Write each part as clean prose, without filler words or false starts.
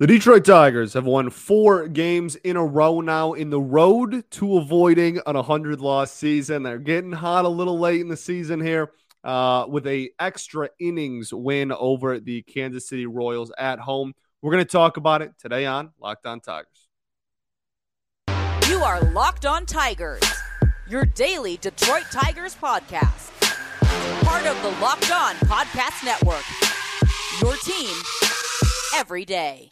The Detroit Tigers have won 4 games in a row now in the road to avoiding an 100-loss season. They're getting hot a little late in the season here with an extra innings win over the Kansas City Royals at home. We're going to talk about it today on Locked on Tigers. You are Locked on Tigers, your daily Detroit Tigers podcast. Part of the Locked on Podcast Network, your team every day.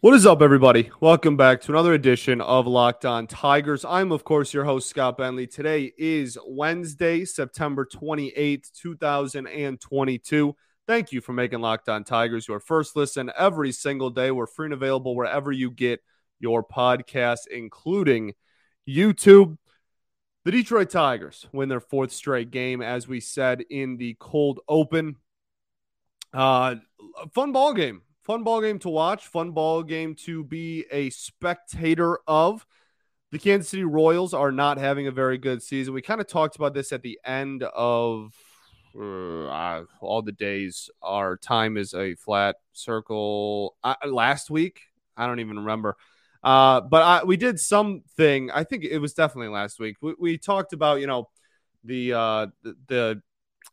What is up, everybody? Welcome back to another edition of Locked on Tigers. I'm, of course, your host, Scott Bentley. Today is Wednesday, September 28th, 2022. Thank you for making Locked on Tigers your first listen every single day. We're free and available wherever you get your podcasts, including YouTube. The Detroit Tigers win their 4th straight game, as we said, in the cold open. Fun ball game. Fun ball game to watch, fun ball game to be a spectator of. The Kansas City Royals are not having a very good season. We kind of talked about this at the end of all the days. Our time is a flat circle. Last week, I don't even remember. But we did something. I think it was definitely last week. We talked about, you know, the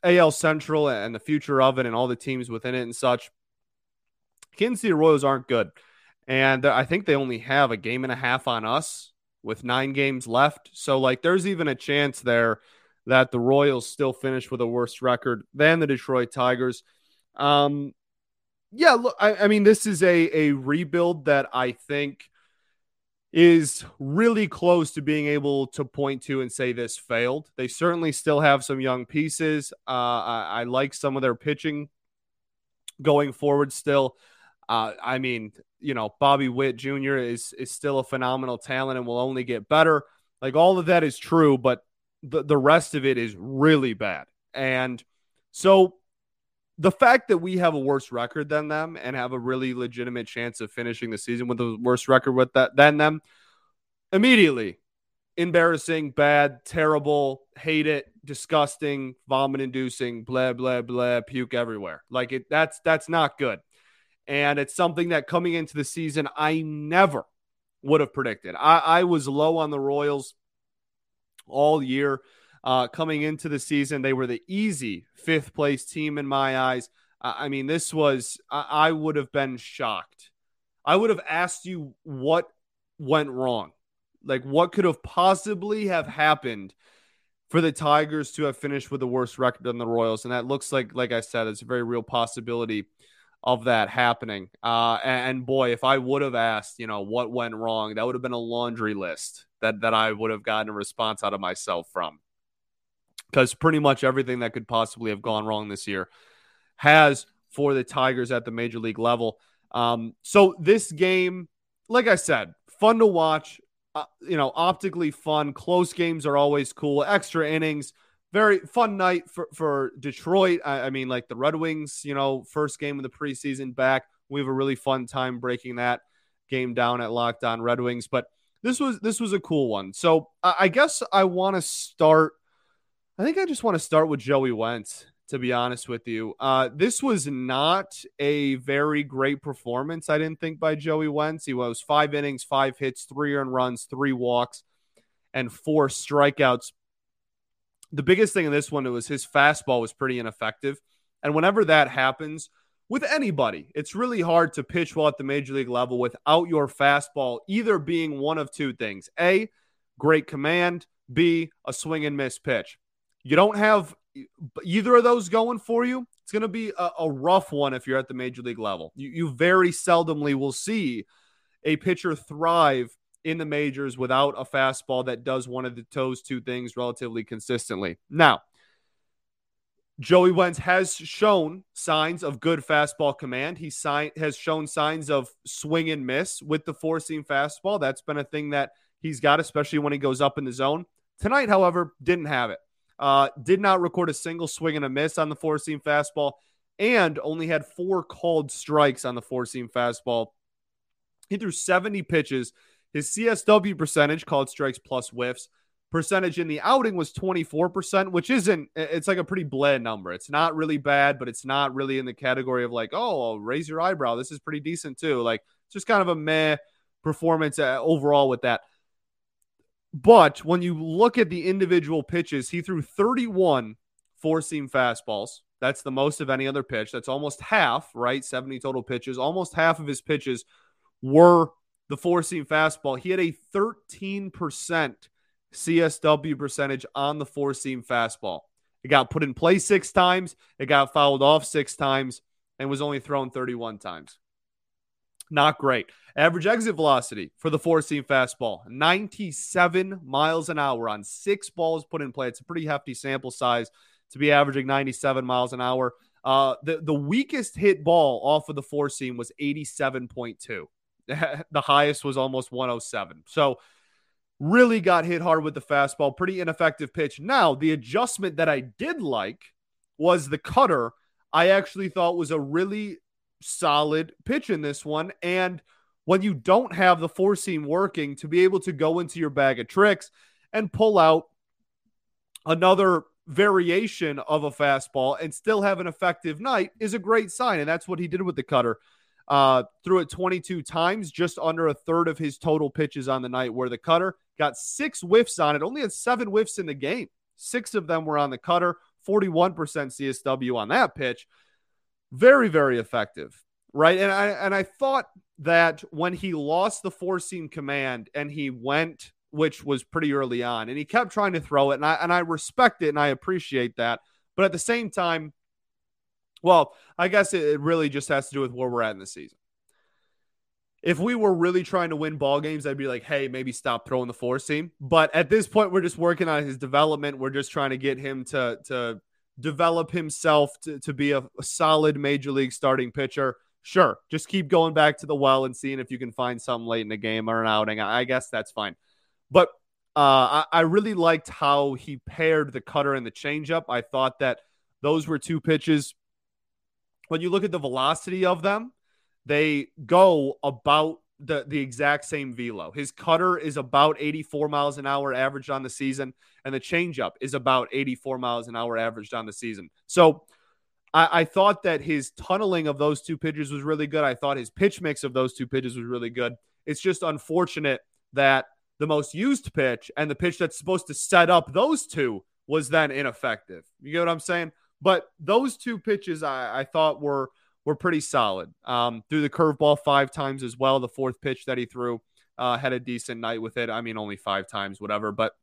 AL Central and the future of it and all the teams within it and such. Kansas City Royals aren't good, and I think they only have a game and a half on us with 9 games left. So, like, there's even a chance there that the Royals still finish with a worse record than the Detroit Tigers. Look, I mean, this is a rebuild that I think is really close to being able to point to and say this failed. They certainly still have some young pieces. I like some of their pitching going forward still. I mean, you know, Bobby Witt Jr. is still a phenomenal talent and will only get better. Like, all of that is true, but the rest of it is really bad. And so the fact that we have a worse record than them and have a really legitimate chance of finishing the season with a worse record with that than them, immediately embarrassing, bad, terrible, hate it, disgusting, vomit-inducing, blah, blah, blah, puke everywhere. Like, that's not good. And it's something that coming into the season, I never would have predicted. I was low on the Royals all year. Coming into the season, they were the easy 5th place team in my eyes. I mean, this was, I would have been shocked. I would have asked you what went wrong. Like, what could have possibly have happened for the Tigers to have finished with the worst record than the Royals? And that looks like I said, it's a very real possibility of that happening. And boy, if I would have asked, you know, what went wrong, that would have been a laundry list that I would have gotten a response out of myself from. Because pretty much everything that could possibly have gone wrong this year has for the Tigers at the major league level. So this game, like I said, fun to watch, optically fun. Close games are always cool. Extra innings. Very fun night for Detroit. I mean, like the Red Wings, you know, first game of the preseason back. We have a really fun time breaking that game down at Lockdown Red Wings. But this was a cool one. So I guess I want to start. I think I just want to start with Joey Wentz, to be honest with you. This was not a very great performance, I didn't think, by Joey Wentz. He was 5 innings, 5 hits, 3 earned runs, 3 walks, and 4 strikeouts. The biggest thing in this one was his fastball was pretty ineffective. And whenever that happens with anybody, it's really hard to pitch well at the major league level without your fastball either being one of 2 things. A, great command. B, a swing and miss pitch. You don't have either of those going for you. It's going to be a rough one if you're at the major league level. You very seldomly will see a pitcher thrive in the majors without a fastball that does one of those 2 things relatively consistently. Now, Joey Wentz has shown signs of good fastball command. He has shown signs of swing and miss with the 4-seam fastball. That's been a thing that he's got, especially when he goes up in the zone. Tonight, however, didn't have it. Did not record a single swing and a miss on the 4-seam fastball and only had 4 called strikes on the 4-seam fastball. He threw 70 pitches. His CSW percentage, called strikes plus whiffs, percentage in the outing was 24%, which isn't, it's like a pretty bland number. It's not really bad, but it's not really in the category of like, oh, raise your eyebrow, this is pretty decent too. Like, just kind of a meh performance overall with that. But when you look at the individual pitches, he threw 31 four-seam fastballs. That's the most of any other pitch. That's almost half, right? 70 total pitches. Almost half of his pitches were the four-seam fastball. He had a 13% CSW percentage on the four-seam fastball. It got put in play six times. It got fouled off six times and was only thrown 31 times. Not great. Average exit velocity for the four-seam fastball, 97 miles an hour on six balls put in play. It's a pretty hefty sample size to be averaging 97 miles an hour. The weakest hit ball off of the four-seam was 87.2. The highest was almost 107. So really got hit hard with the fastball. Pretty ineffective pitch. Now, the adjustment that I did like was the cutter. I actually thought was a really solid pitch in this one, and when you don't have the four seam working, to be able to go into your bag of tricks and pull out another variation of a fastball and still have an effective night is a great sign, and that's what he did with the cutter. Threw it 22 times, just under a third of his total pitches on the night where the cutter got six whiffs on it. Only had seven whiffs in the game. Six of them were on the cutter, 41% CSW on that pitch. Very, very effective, right? And I thought that when he lost the four-seam command and he went, which was pretty early on, and he kept trying to throw it, and I respect it and I appreciate that. But at the same time, well, I guess it really just has to do with where we're at in the season. If we were really trying to win ball games, I'd be like, hey, maybe stop throwing the four-seam. But at this point, we're just working on his development. We're just trying to get him to develop himself to be a solid major league starting pitcher. Sure, just keep going back to the well and seeing if you can find something late in the game or an outing. I guess that's fine. But I really liked how he paired the cutter and the changeup. I thought that those were two pitches. When you look at the velocity of them, they go about the exact same velo. His cutter is about 84 miles an hour averaged on the season, and the changeup is about 84 miles an hour averaged on the season. So I thought that his tunneling of those two pitches was really good. I thought his pitch mix of those two pitches was really good. It's just unfortunate that the most used pitch and the pitch that's supposed to set up those two was then ineffective. You get what I'm saying? But those two pitches I thought were pretty solid. Threw the curveball five times as well. The fourth pitch that he threw had a decent night with it. I mean, only five times, whatever. But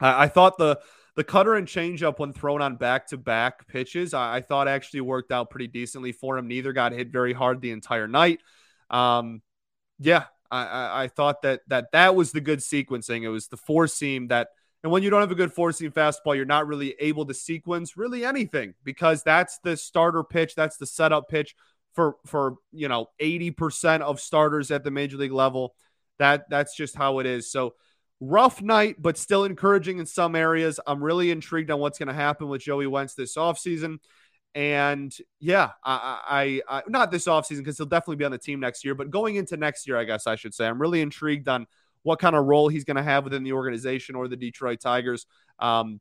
I thought the cutter and changeup when thrown on back-to-back pitches, I thought actually worked out pretty decently for him. Neither got hit very hard the entire night. I thought that was the good sequencing. It was the four-seam that – and when you don't have a good four-seam fastball, you're not really able to sequence really anything because that's the starter pitch. That's the setup pitch for you know, 80% of starters at the major league level. That's just how it is. So rough night, but still encouraging in some areas. I'm really intrigued on what's going to happen with Joey Wentz this offseason. And yeah, I not this offseason because he'll definitely be on the team next year, but going into next year, I guess I should say, I'm really intrigued on what kind of role he's going to have within the organization or the Detroit Tigers. But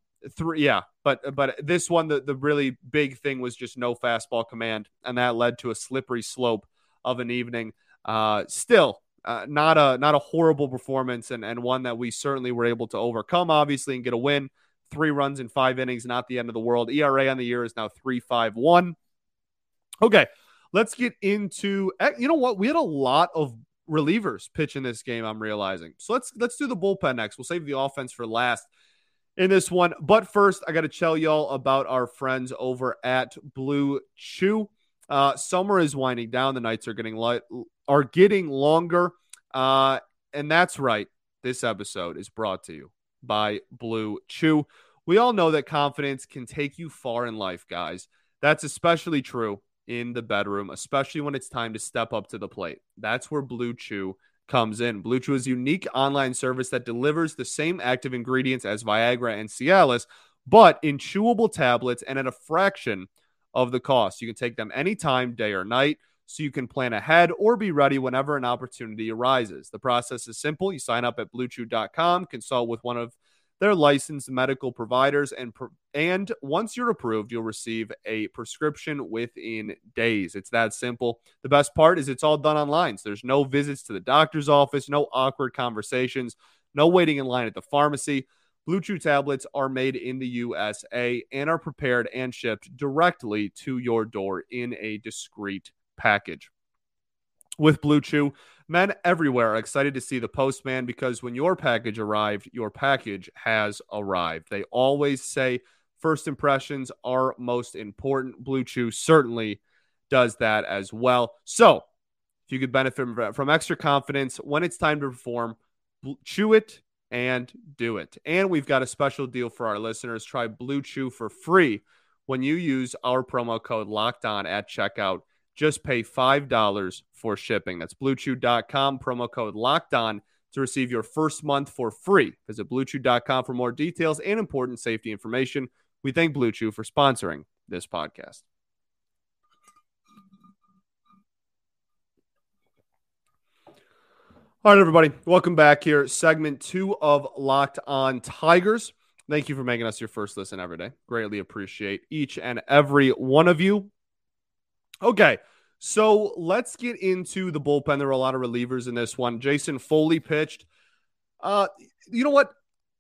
this one, the really big thing was just no fastball command, and that led to a slippery slope of an evening. Not a horrible performance, and one that we certainly were able to overcome, obviously, and get a win. 3 runs in 5 innings, not the end of the world. ERA on the year is now 3.51. Okay, let's get into, you know what? We had a lot of relievers pitch in this game, I'm realizing. So let's do the bullpen next. We'll save the offense for last in this one. But first, I got to tell y'all about our friends over at Blue Chew. Summer is winding down. The nights are getting longer. And that's right. This episode is brought to you by Blue Chew. We all know that confidence can take you far in life, guys. That's especially true in the bedroom, especially when it's time to step up to the plate. That's where Blue Chew comes in. Blue Chew is a unique online service that delivers the same active ingredients as Viagra and Cialis, but in chewable tablets and at a fraction of the cost. You can take them anytime, day or night, so you can plan ahead or be ready whenever an opportunity arises. The process is simple. You sign up at bluechew.com, consult with one of They're licensed medical providers, and once you're approved, you'll receive a prescription within days. It's that simple. The best part is it's all done online, so there's no visits to the doctor's office, no awkward conversations, no waiting in line at the pharmacy. Blue Chew tablets are made in the USA and are prepared and shipped directly to your door in a discreet package. With Blue Chew, men everywhere are excited to see the postman, because when your package arrived, your package has arrived. They always say first impressions are most important. Blue Chew certainly does that as well. So if you could benefit from extra confidence when it's time to perform, chew it and do it. And we've got a special deal for our listeners. Try Blue Chew for free when you use our promo code LOCKEDON at checkout. Just pay $5 for shipping. That's BlueChew.com, promo code LOCKEDON to receive your first month for free. Visit BlueChew.com for more details and important safety information. We thank Blue Chew for sponsoring this podcast. All right, everybody, welcome back here. Segment 2 of Locked on Tigers. Thank you for making us your first listen every day. Greatly appreciate each and every one of you. Okay, so let's get into the bullpen. There were a lot of relievers in this one. Jason Foley pitched. You know what?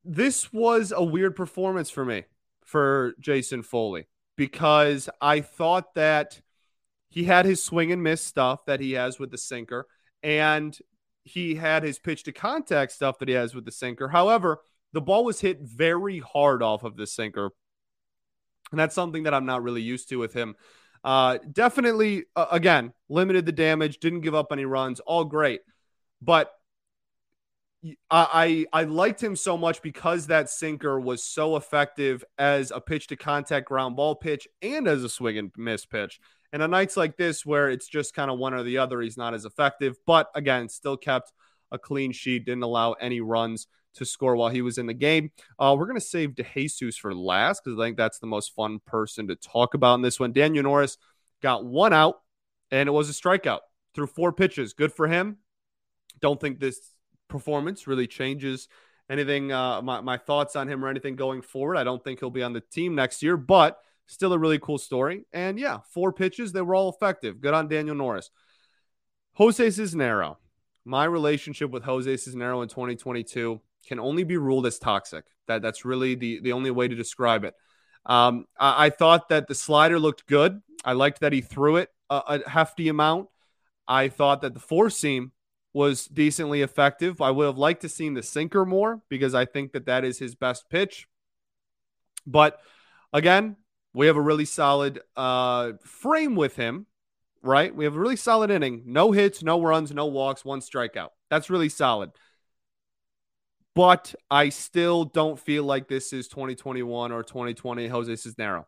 This was a weird performance for me, for Jason Foley, because I thought that he had his swing and miss stuff that he has with the sinker, and he had his pitch to contact stuff that he has with the sinker. However, the ball was hit very hard off of the sinker, and that's something that I'm not really used to with him. Definitely, again, limited the damage, didn't give up any runs, all great. But I liked him so much because that sinker was so effective as a pitch to contact ground ball pitch and as a swing and miss pitch. And on nights like this where it's just kind of one or the other, he's not as effective. But again, still kept a clean sheet, didn't allow any runs to score while he was in the game. We're going to save De Jesus for last because I think that's the most fun person to talk about in this one. Daniel Norris got one out, and it was a strikeout through 4 pitches. Good for him. Don't think this performance really changes anything, my thoughts on him or anything going forward. I don't think he'll be on the team next year, but still a really cool story. And yeah, 4 pitches, they were all effective. Good on Daniel Norris. Jose Cisnero. My relationship with Jose Cisnero in 2022 can only be ruled as toxic. That's really the only way to describe it. I thought that the slider looked good. I liked that he threw it a hefty amount. I thought that the 4 seam was decently effective. I would have liked to seen the sinker more because I think that is his best pitch. But again, we have a really solid frame with him, right? We have a really solid inning. No hits, no runs, no walks, 1 strikeout. That's really solid. But I still don't feel like this is 2021 or 2020 Jose Cisnero.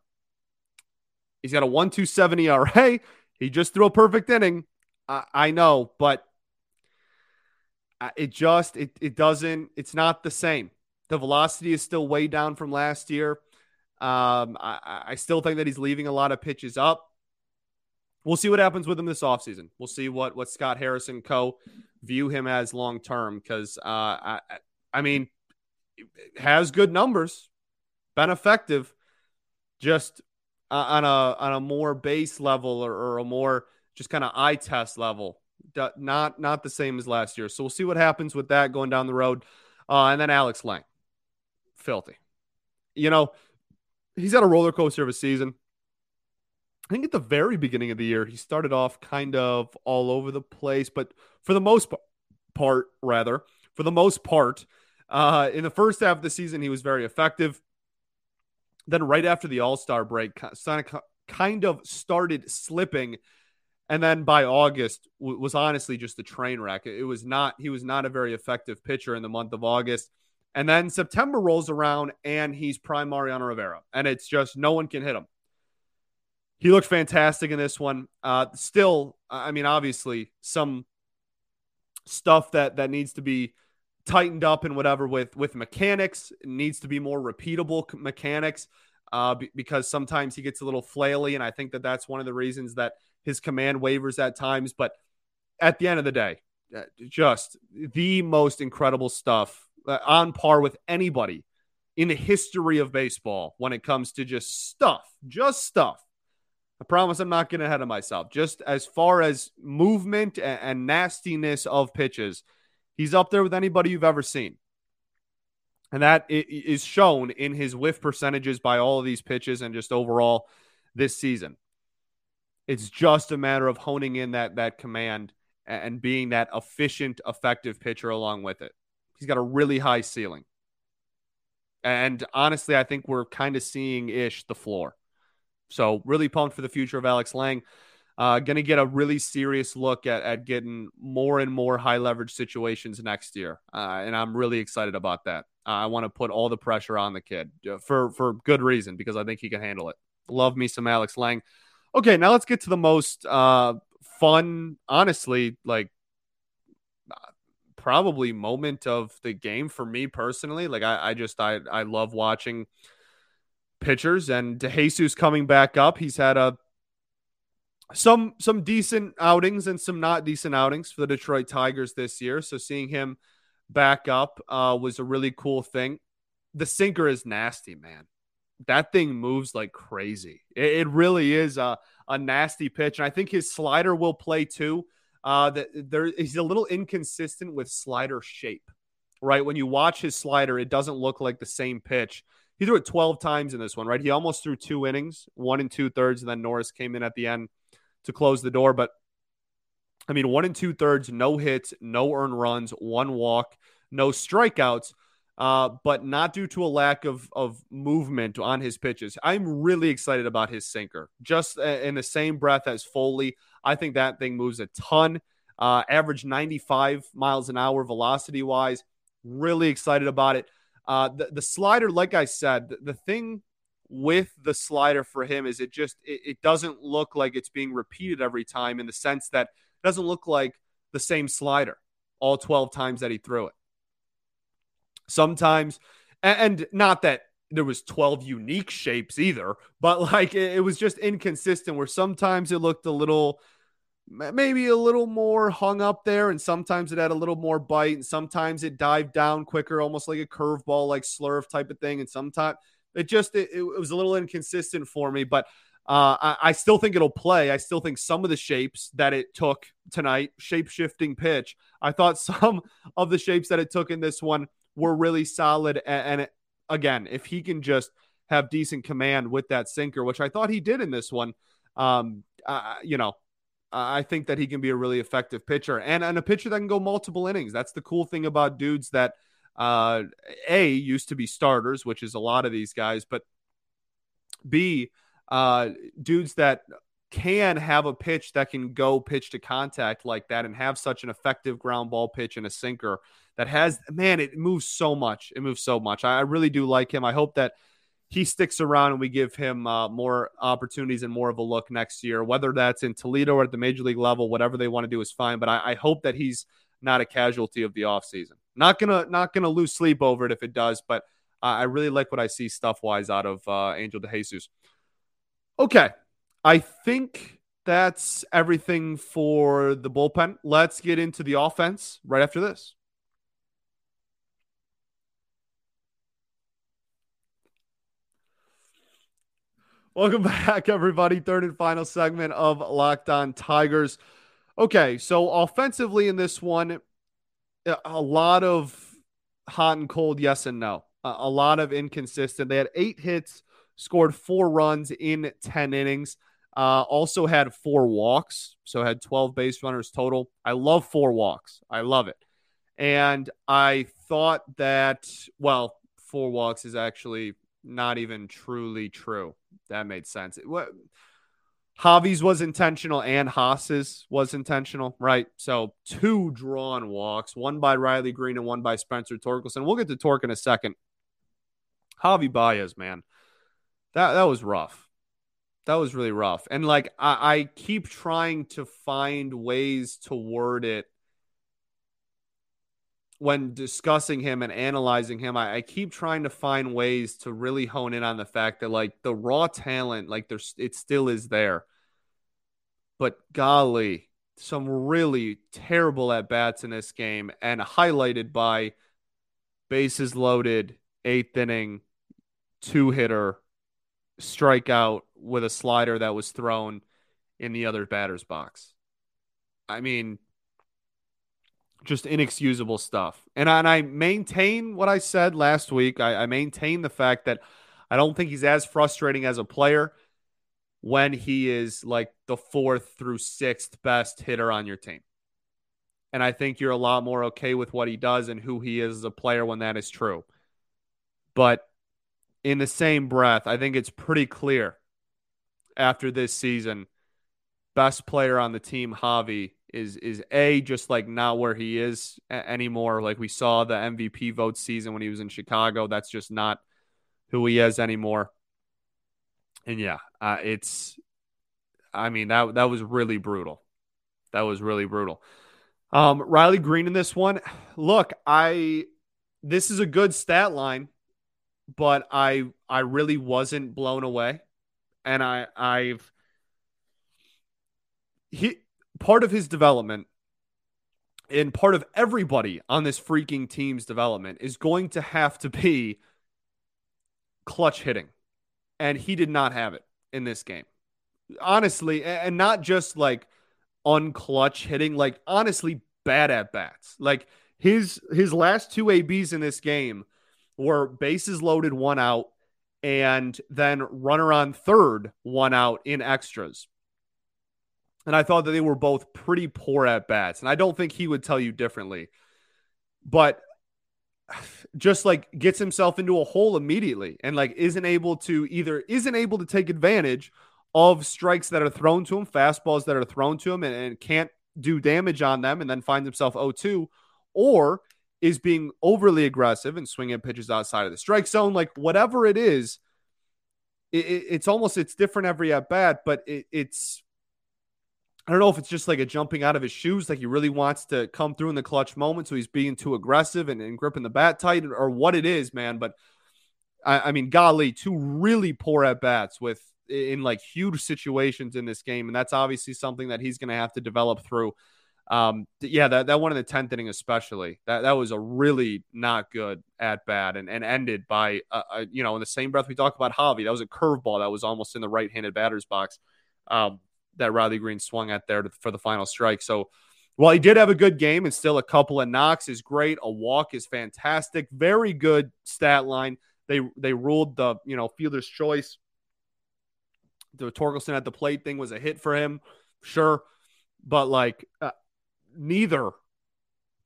He's got a 1.27 ERA. He just threw a perfect inning. I know, but it just, it doesn't, it's not the same. The velocity is still way down from last year. I still think that he's leaving a lot of pitches up. We'll see what happens with him this offseason. We'll see what Scott Harris and co. view him as long-term, because I mean, has good numbers, been effective, just on a more base level or a more just kind of eye test level. Not the same as last year. So we'll see what happens with that going down the road. And then Alex Lang. Filthy. You know, he's had a roller coaster of a season. I think at the very beginning of the year, he started off kind of all over the place, but for the most part, in the first half of the season, he was very effective. Then right after the All-Star break, kind of started slipping. And then by August was honestly just a train wreck. He was not a very effective pitcher in the month of August. And then September rolls around and he's prime Mariano Rivera. And it's just no one can hit him. He looked fantastic in this one. Still, I mean, obviously some stuff that needs to be tightened up and whatever with mechanics. It needs to be more repeatable mechanics because sometimes he gets a little flaily. And I think that's one of the reasons that his command wavers at times. But at the end of the day, just the most incredible stuff on par with anybody in the history of baseball when it comes to just stuff. I promise I'm not getting ahead of myself. Just as far as movement and nastiness of pitches, he's up there with anybody you've ever seen. And that is shown in his whiff percentages by all of these pitches and just overall this season. It's just a matter of honing in that command and being that efficient, effective pitcher along with it. He's got a really high ceiling. And honestly, I think we're kind of seeing-ish the floor. So really pumped for the future of Alex Lang. Going to get a really serious look at getting more and more high-leverage situations next year. And I'm really excited about that. I want to put all the pressure on the kid for good reason, because I think he can handle it. Love me some Alex Lang. Okay, now let's get to the most fun, honestly, probably moment of the game for me personally. I love watching pitchers, and De Jesus coming back up. He's had some decent outings and some not decent outings for the Detroit Tigers this year. So seeing him back up was a really cool thing. The sinker is nasty, man. That thing moves like crazy. It really is a nasty pitch. And I think his slider will play too. He's a little inconsistent with slider shape, right? When you watch his slider, it doesn't look like the same pitch. He threw it 12 times in this one, right? He almost threw 2 innings, 1 2/3, and then Norris came in at the end to close the door. But I mean, 1 2/3, no hits, no earned runs, 1 walk, no strikeouts, but not due to a lack of movement on his pitches. I'm really excited about his sinker. Just in the same breath as Foley, I think that thing moves a ton. Average 95 miles an hour velocity-wise. Really excited about it. The slider, like I said, the thing with the slider for him is it doesn't look like it's being repeated every time, in the sense that it doesn't look like the same slider all 12 times that he threw it. Sometimes, and not that there was 12 unique shapes either, but it was just inconsistent, where sometimes it looked maybe a little more hung up there, and sometimes it had a little more bite, and sometimes it dived down quicker, almost like a curveball, like slurve type of thing. And sometimes it was a little inconsistent for me, but I still think it'll play. I still think some of the shapes that it took tonight, shape-shifting pitch, I thought some of the shapes that it took in this one were really solid. And again, if he can just have decent command with that sinker, which I thought he did in this one, I think that he can be a really effective pitcher, and a pitcher that can go multiple innings. That's the cool thing about dudes that used to be starters, which is a lot of these guys, but dudes that can have a pitch that can go pitch to contact like that, and have such an effective ground ball pitch and a sinker that has, man, it moves so much. I really do like him. I hope that he sticks around and we give him more opportunities and more of a look next year, whether that's in Toledo or at the major league level. Whatever they want to do is fine, but I hope that he's not a casualty of the offseason. Not gonna lose sleep over it if it does, but I really like what I see stuff-wise out of Angel De Jesus. Okay, I think that's everything for the bullpen. Let's get into the offense right after this. Welcome back, everybody. Third and final segment of Locked On Tigers. Okay, so offensively in this one, a lot of hot and cold, yes and no. A lot of inconsistent. They had 8 hits, scored 4 runs in 10 innings. Also had 4 walks, so had 12 base runners total. I love 4 walks. I love it. And I thought that, 4 walks is actually not even truly true. That made sense. Javi's was intentional and Haas's was intentional, right? So 2 drawn walks, 1 by Riley Green and 1 by Spencer Torkelson. We'll get to Tork in a second. Javi Baez, man, that was rough. That was really rough. And I keep trying to find ways to word it when discussing him and analyzing him. I keep trying to find ways to really hone in on the fact that the raw talent, it still is there, but golly, some really terrible at bats in this game, and highlighted by bases loaded eighth inning, two-hitter strikeout with a slider that was thrown in the other batter's box. I mean, just inexcusable stuff. And I maintain what I said last week. I maintain the fact that I don't think he's as frustrating as a player when he is like the fourth through sixth best hitter on your team. And I think you're a lot more okay with what he does and who he is as a player when that is true. But in the same breath, I think it's pretty clear after this season, best player on the team, Javi, is A, just like not where he is anymore. Like we saw the MVP vote season when he was in Chicago. That's just not who he is anymore. And yeah, that was really brutal. That was really brutal. Riley Green in this one, look, this is a good stat line, but I really wasn't blown away. And part of his development and part of everybody on this freaking team's development is going to have to be clutch hitting. And he did not have it in this game, honestly. And not just like unclutch hitting, like honestly bad at bats. Like his last two ABs in this game were bases loaded, one out, and then runner on third, one out in extras. And I thought that they were both pretty poor at bats. And I don't think he would tell you differently, but just like gets himself into a hole immediately and like isn't able to take advantage of strikes that are thrown to him, fastballs that are thrown to him and can't do damage on them, and then finds himself 0-2, or is being overly aggressive and swinging pitches outside of the strike zone. Like whatever it is, it's different every at bat, but I don't know if it's just like a jumping out of his shoes, like he really wants to come through in the clutch moment, so he's being too aggressive and gripping the bat tight, or what it is, man. But I mean, golly, two really poor at-bats in like huge situations in this game, and that's obviously something that he's going to have to develop through. That one in the 10th inning especially, that was a really not good at-bat and ended by, in the same breath we talked about Javi, that was a curveball that was almost in the right-handed batter's box. That Riley Green swung at there for the final strike. So while he did have a good game and still a couple of knocks is great, a walk is fantastic. Very good stat line. They ruled the, fielder's choice. The Torkelson at the plate thing was a hit for him. Sure. But like neither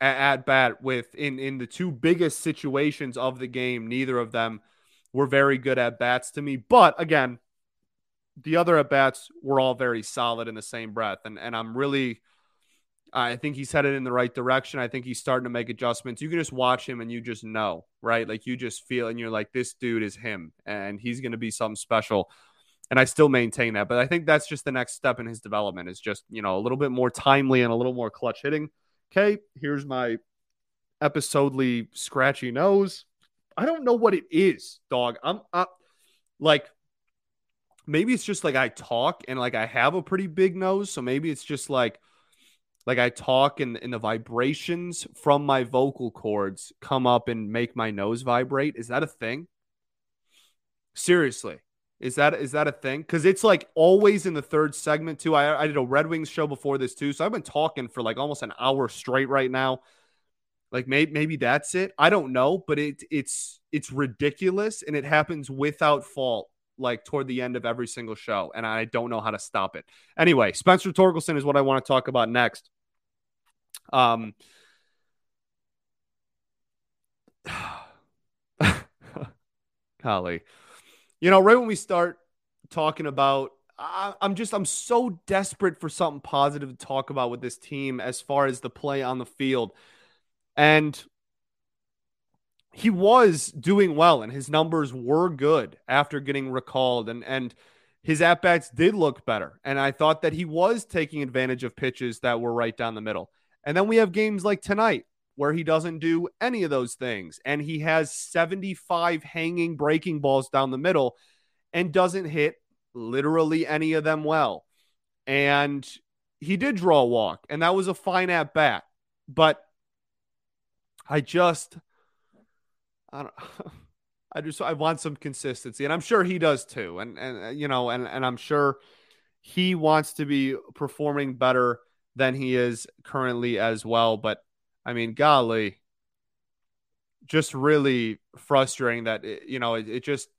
at bat in the two biggest situations of the game, neither of them were very good at bats to me. But again, the other at-bats were all very solid in the same breath. And I think he's headed in the right direction. I think he's starting to make adjustments. You can just watch him and you just know, right? Like you just feel and you're like, this dude is him and he's going to be something special. And I still maintain that. But I think that's just the next step in his development is just, a little bit more timely and a little more clutch hitting. Okay, here's my episodely scratchy nose. I don't know what it is, dog. I'm up like... Maybe it's just like I talk and like I have a pretty big nose. So maybe it's just like I talk and the vibrations from my vocal cords come up and make my nose vibrate. Is that a thing? Seriously. Is that a thing? Because it's like always in the third segment too. I did a Red Wings show before this too. So I've been talking for like almost an hour straight right now. Like maybe that's it. I don't know, but it's ridiculous and it happens without fault, like toward the end of every single show, and I don't know how to stop it. Anyway, Spencer Torkelson is what I want to talk about next. Golly. Right when we start talking about, I'm so desperate for something positive to talk about with this team as far as the play on the field. And he was doing well, and his numbers were good after getting recalled, and his at-bats did look better, and I thought that he was taking advantage of pitches that were right down the middle. And then we have games like tonight where he doesn't do any of those things, and he has 75 hanging breaking balls down the middle and doesn't hit literally any of them well. And he did draw a walk, and that was a fine at-bat, but I just... I don't, I want some consistency, and I'm sure he does too. And you know, and I'm sure he wants to be performing better than he is currently as well. But I mean, golly, just really frustrating that, it just,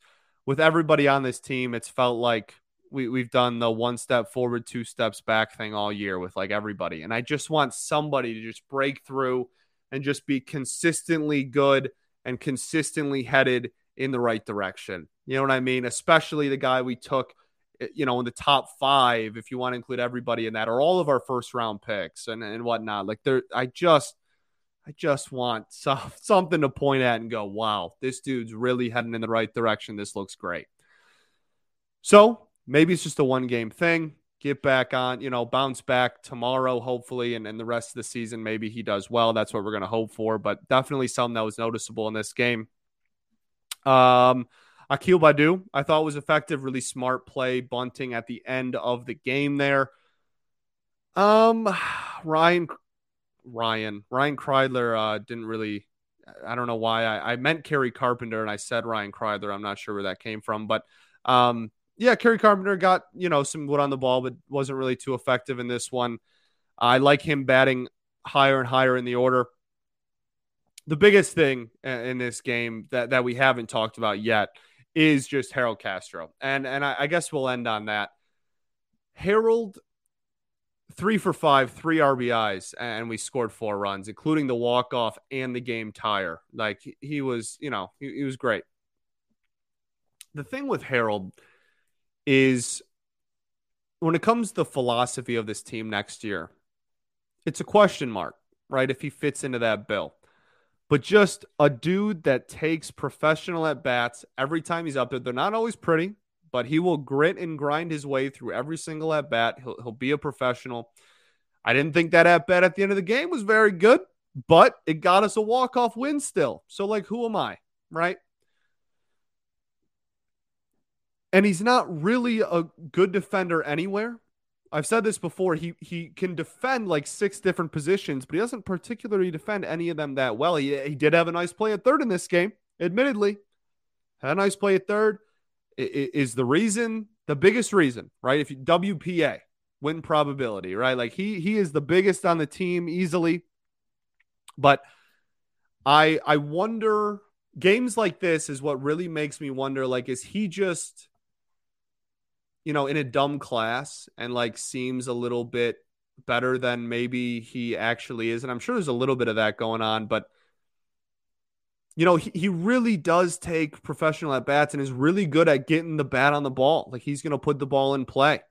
with everybody on this team, it's felt like we've done the one step forward, two steps back thing all year with like everybody. And I just want somebody to just break through and just be consistently good and consistently headed in the right direction. You know what I mean? Especially the guy we took, in the top five, if you want to include everybody in that, or all of our first round picks and whatnot. Like there, I just want something to point at and go, wow, this dude's really heading in the right direction. This looks great. So maybe it's just a one game thing. Get back on, bounce back tomorrow, hopefully. And the rest of the season, maybe he does well. That's what we're going to hope for, but definitely something that was noticeable in this game. Akil Badu, I thought was effective, really smart play, bunting at the end of the game there. Ryan Kreidler didn't really, I don't know why I meant Kerry Carpenter and I said Ryan Kreidler. I'm not sure where that came from, but yeah, Kerry Carpenter got, some wood on the ball, but wasn't really too effective in this one. I like him batting higher and higher in the order. The biggest thing in this game that we haven't talked about yet is just Harold Castro. And I guess we'll end on that. Harold, 3 for 5, 3 RBIs, and we scored 4 runs, including the walk-off and the game tire. Like, he was, he was great. The thing with Harold is when it comes to the philosophy of this team next year, it's a question mark, right, if he fits into that bill. But just a dude that takes professional at-bats every time he's up there. They're not always pretty, but he will grit and grind his way through every single at-bat. He'll be a professional. I didn't think that at-bat at the end of the game was very good, but it got us a walk-off win still. So, like, who am I, right? And he's not really a good defender anywhere. I've said this before, he can defend like 6 different positions, but he doesn't particularly defend any of them that well. He did have a nice play at third in this game, admittedly. Had a nice play at third. It is the reason, the biggest reason, right? If you WPA, win probability, right? Like he is the biggest on the team easily. But I wonder, games like this is what really makes me wonder, like, is he just, in a dumb class and like seems a little bit better than maybe he actually is? And I'm sure there's a little bit of that going on, but he really does take professional at bats and is really good at getting the bat on the ball. Like he's going to put the ball in play.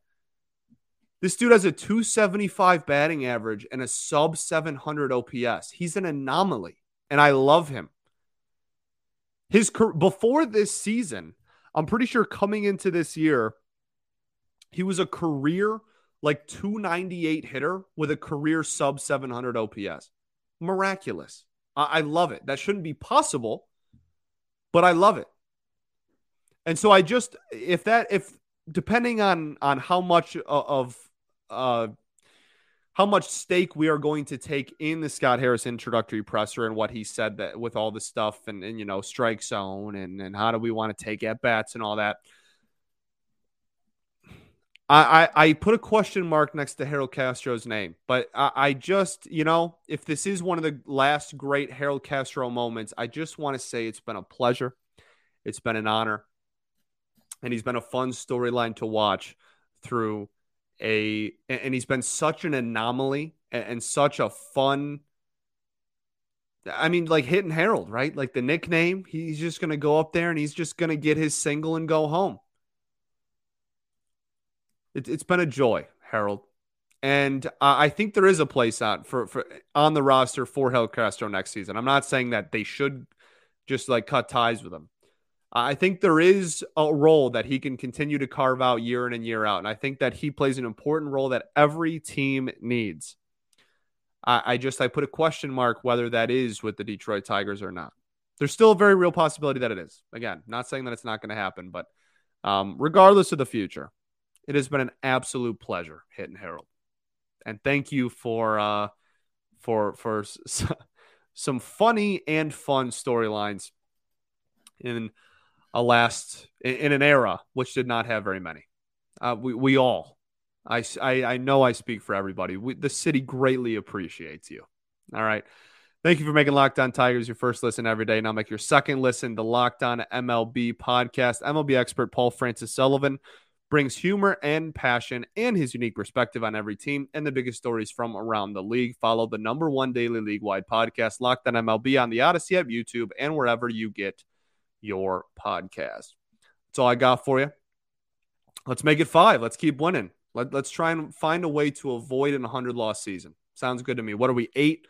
This dude has a 275 batting average and a sub 700 OPS. He's an anomaly and I love him. His before this season, I'm pretty sure coming into this year, he was a career, like 298 hitter with a career sub 700 OPS. Miraculous. I love it. That shouldn't be possible, but I love it. And so I just, depending on how much how much stake we are going to take in the Scott Harris introductory presser and what he said that with all the stuff and strike zone and how do we want to take at bats and all that. I put a question mark next to Harold Castro's name, but I just, if this is one of the last great Harold Castro moments, I just want to say it's been a pleasure. It's been an honor. And he's been a fun storyline to watch through and he's been such an anomaly and such a fun, like hitting Harold, right? Like the nickname, he's just going to go up there and he's just going to get his single and go home. It's been a joy, Harold. And I think there is a place out for on the roster for Harold Castro next season. I'm not saying that they should just like cut ties with him. I think there is a role that he can continue to carve out year in and year out. And I think that he plays an important role that every team needs. I put a question mark whether that is with the Detroit Tigers or not. There's still a very real possibility that it is. Again, not saying that it's not going to happen, but regardless of the future, it has been an absolute pleasure hitting Harold. And thank you for some funny and fun storylines. And a last in an era which did not have very many. We all, I know I speak for everybody. The city greatly appreciates you. All right. Thank you for making Locked On Tigers your first listen every day. Now make your second listen to Locked On MLB podcast. MLB expert Paul Francis Sullivan brings humor and passion and his unique perspective on every team and the biggest stories from around the league. Follow the #1 daily league-wide podcast, Locked On MLB, on the Odyssey app, YouTube, and wherever you get your podcast. That's all I got for you. Let's make it 5. Let's keep winning. Let's try and find a way to avoid an 100-loss season. Sounds good to me. What are we, 8?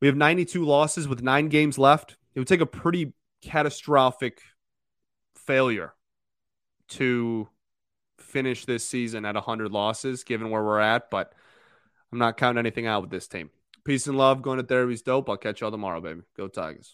We have 92 losses with 9 games left. It would take a pretty catastrophic failure to finish this season at 100 losses, given where we're at, but I'm not counting anything out with this team. Peace and love. Going to therapy's dope. I'll catch y'all tomorrow, baby. Go Tigers.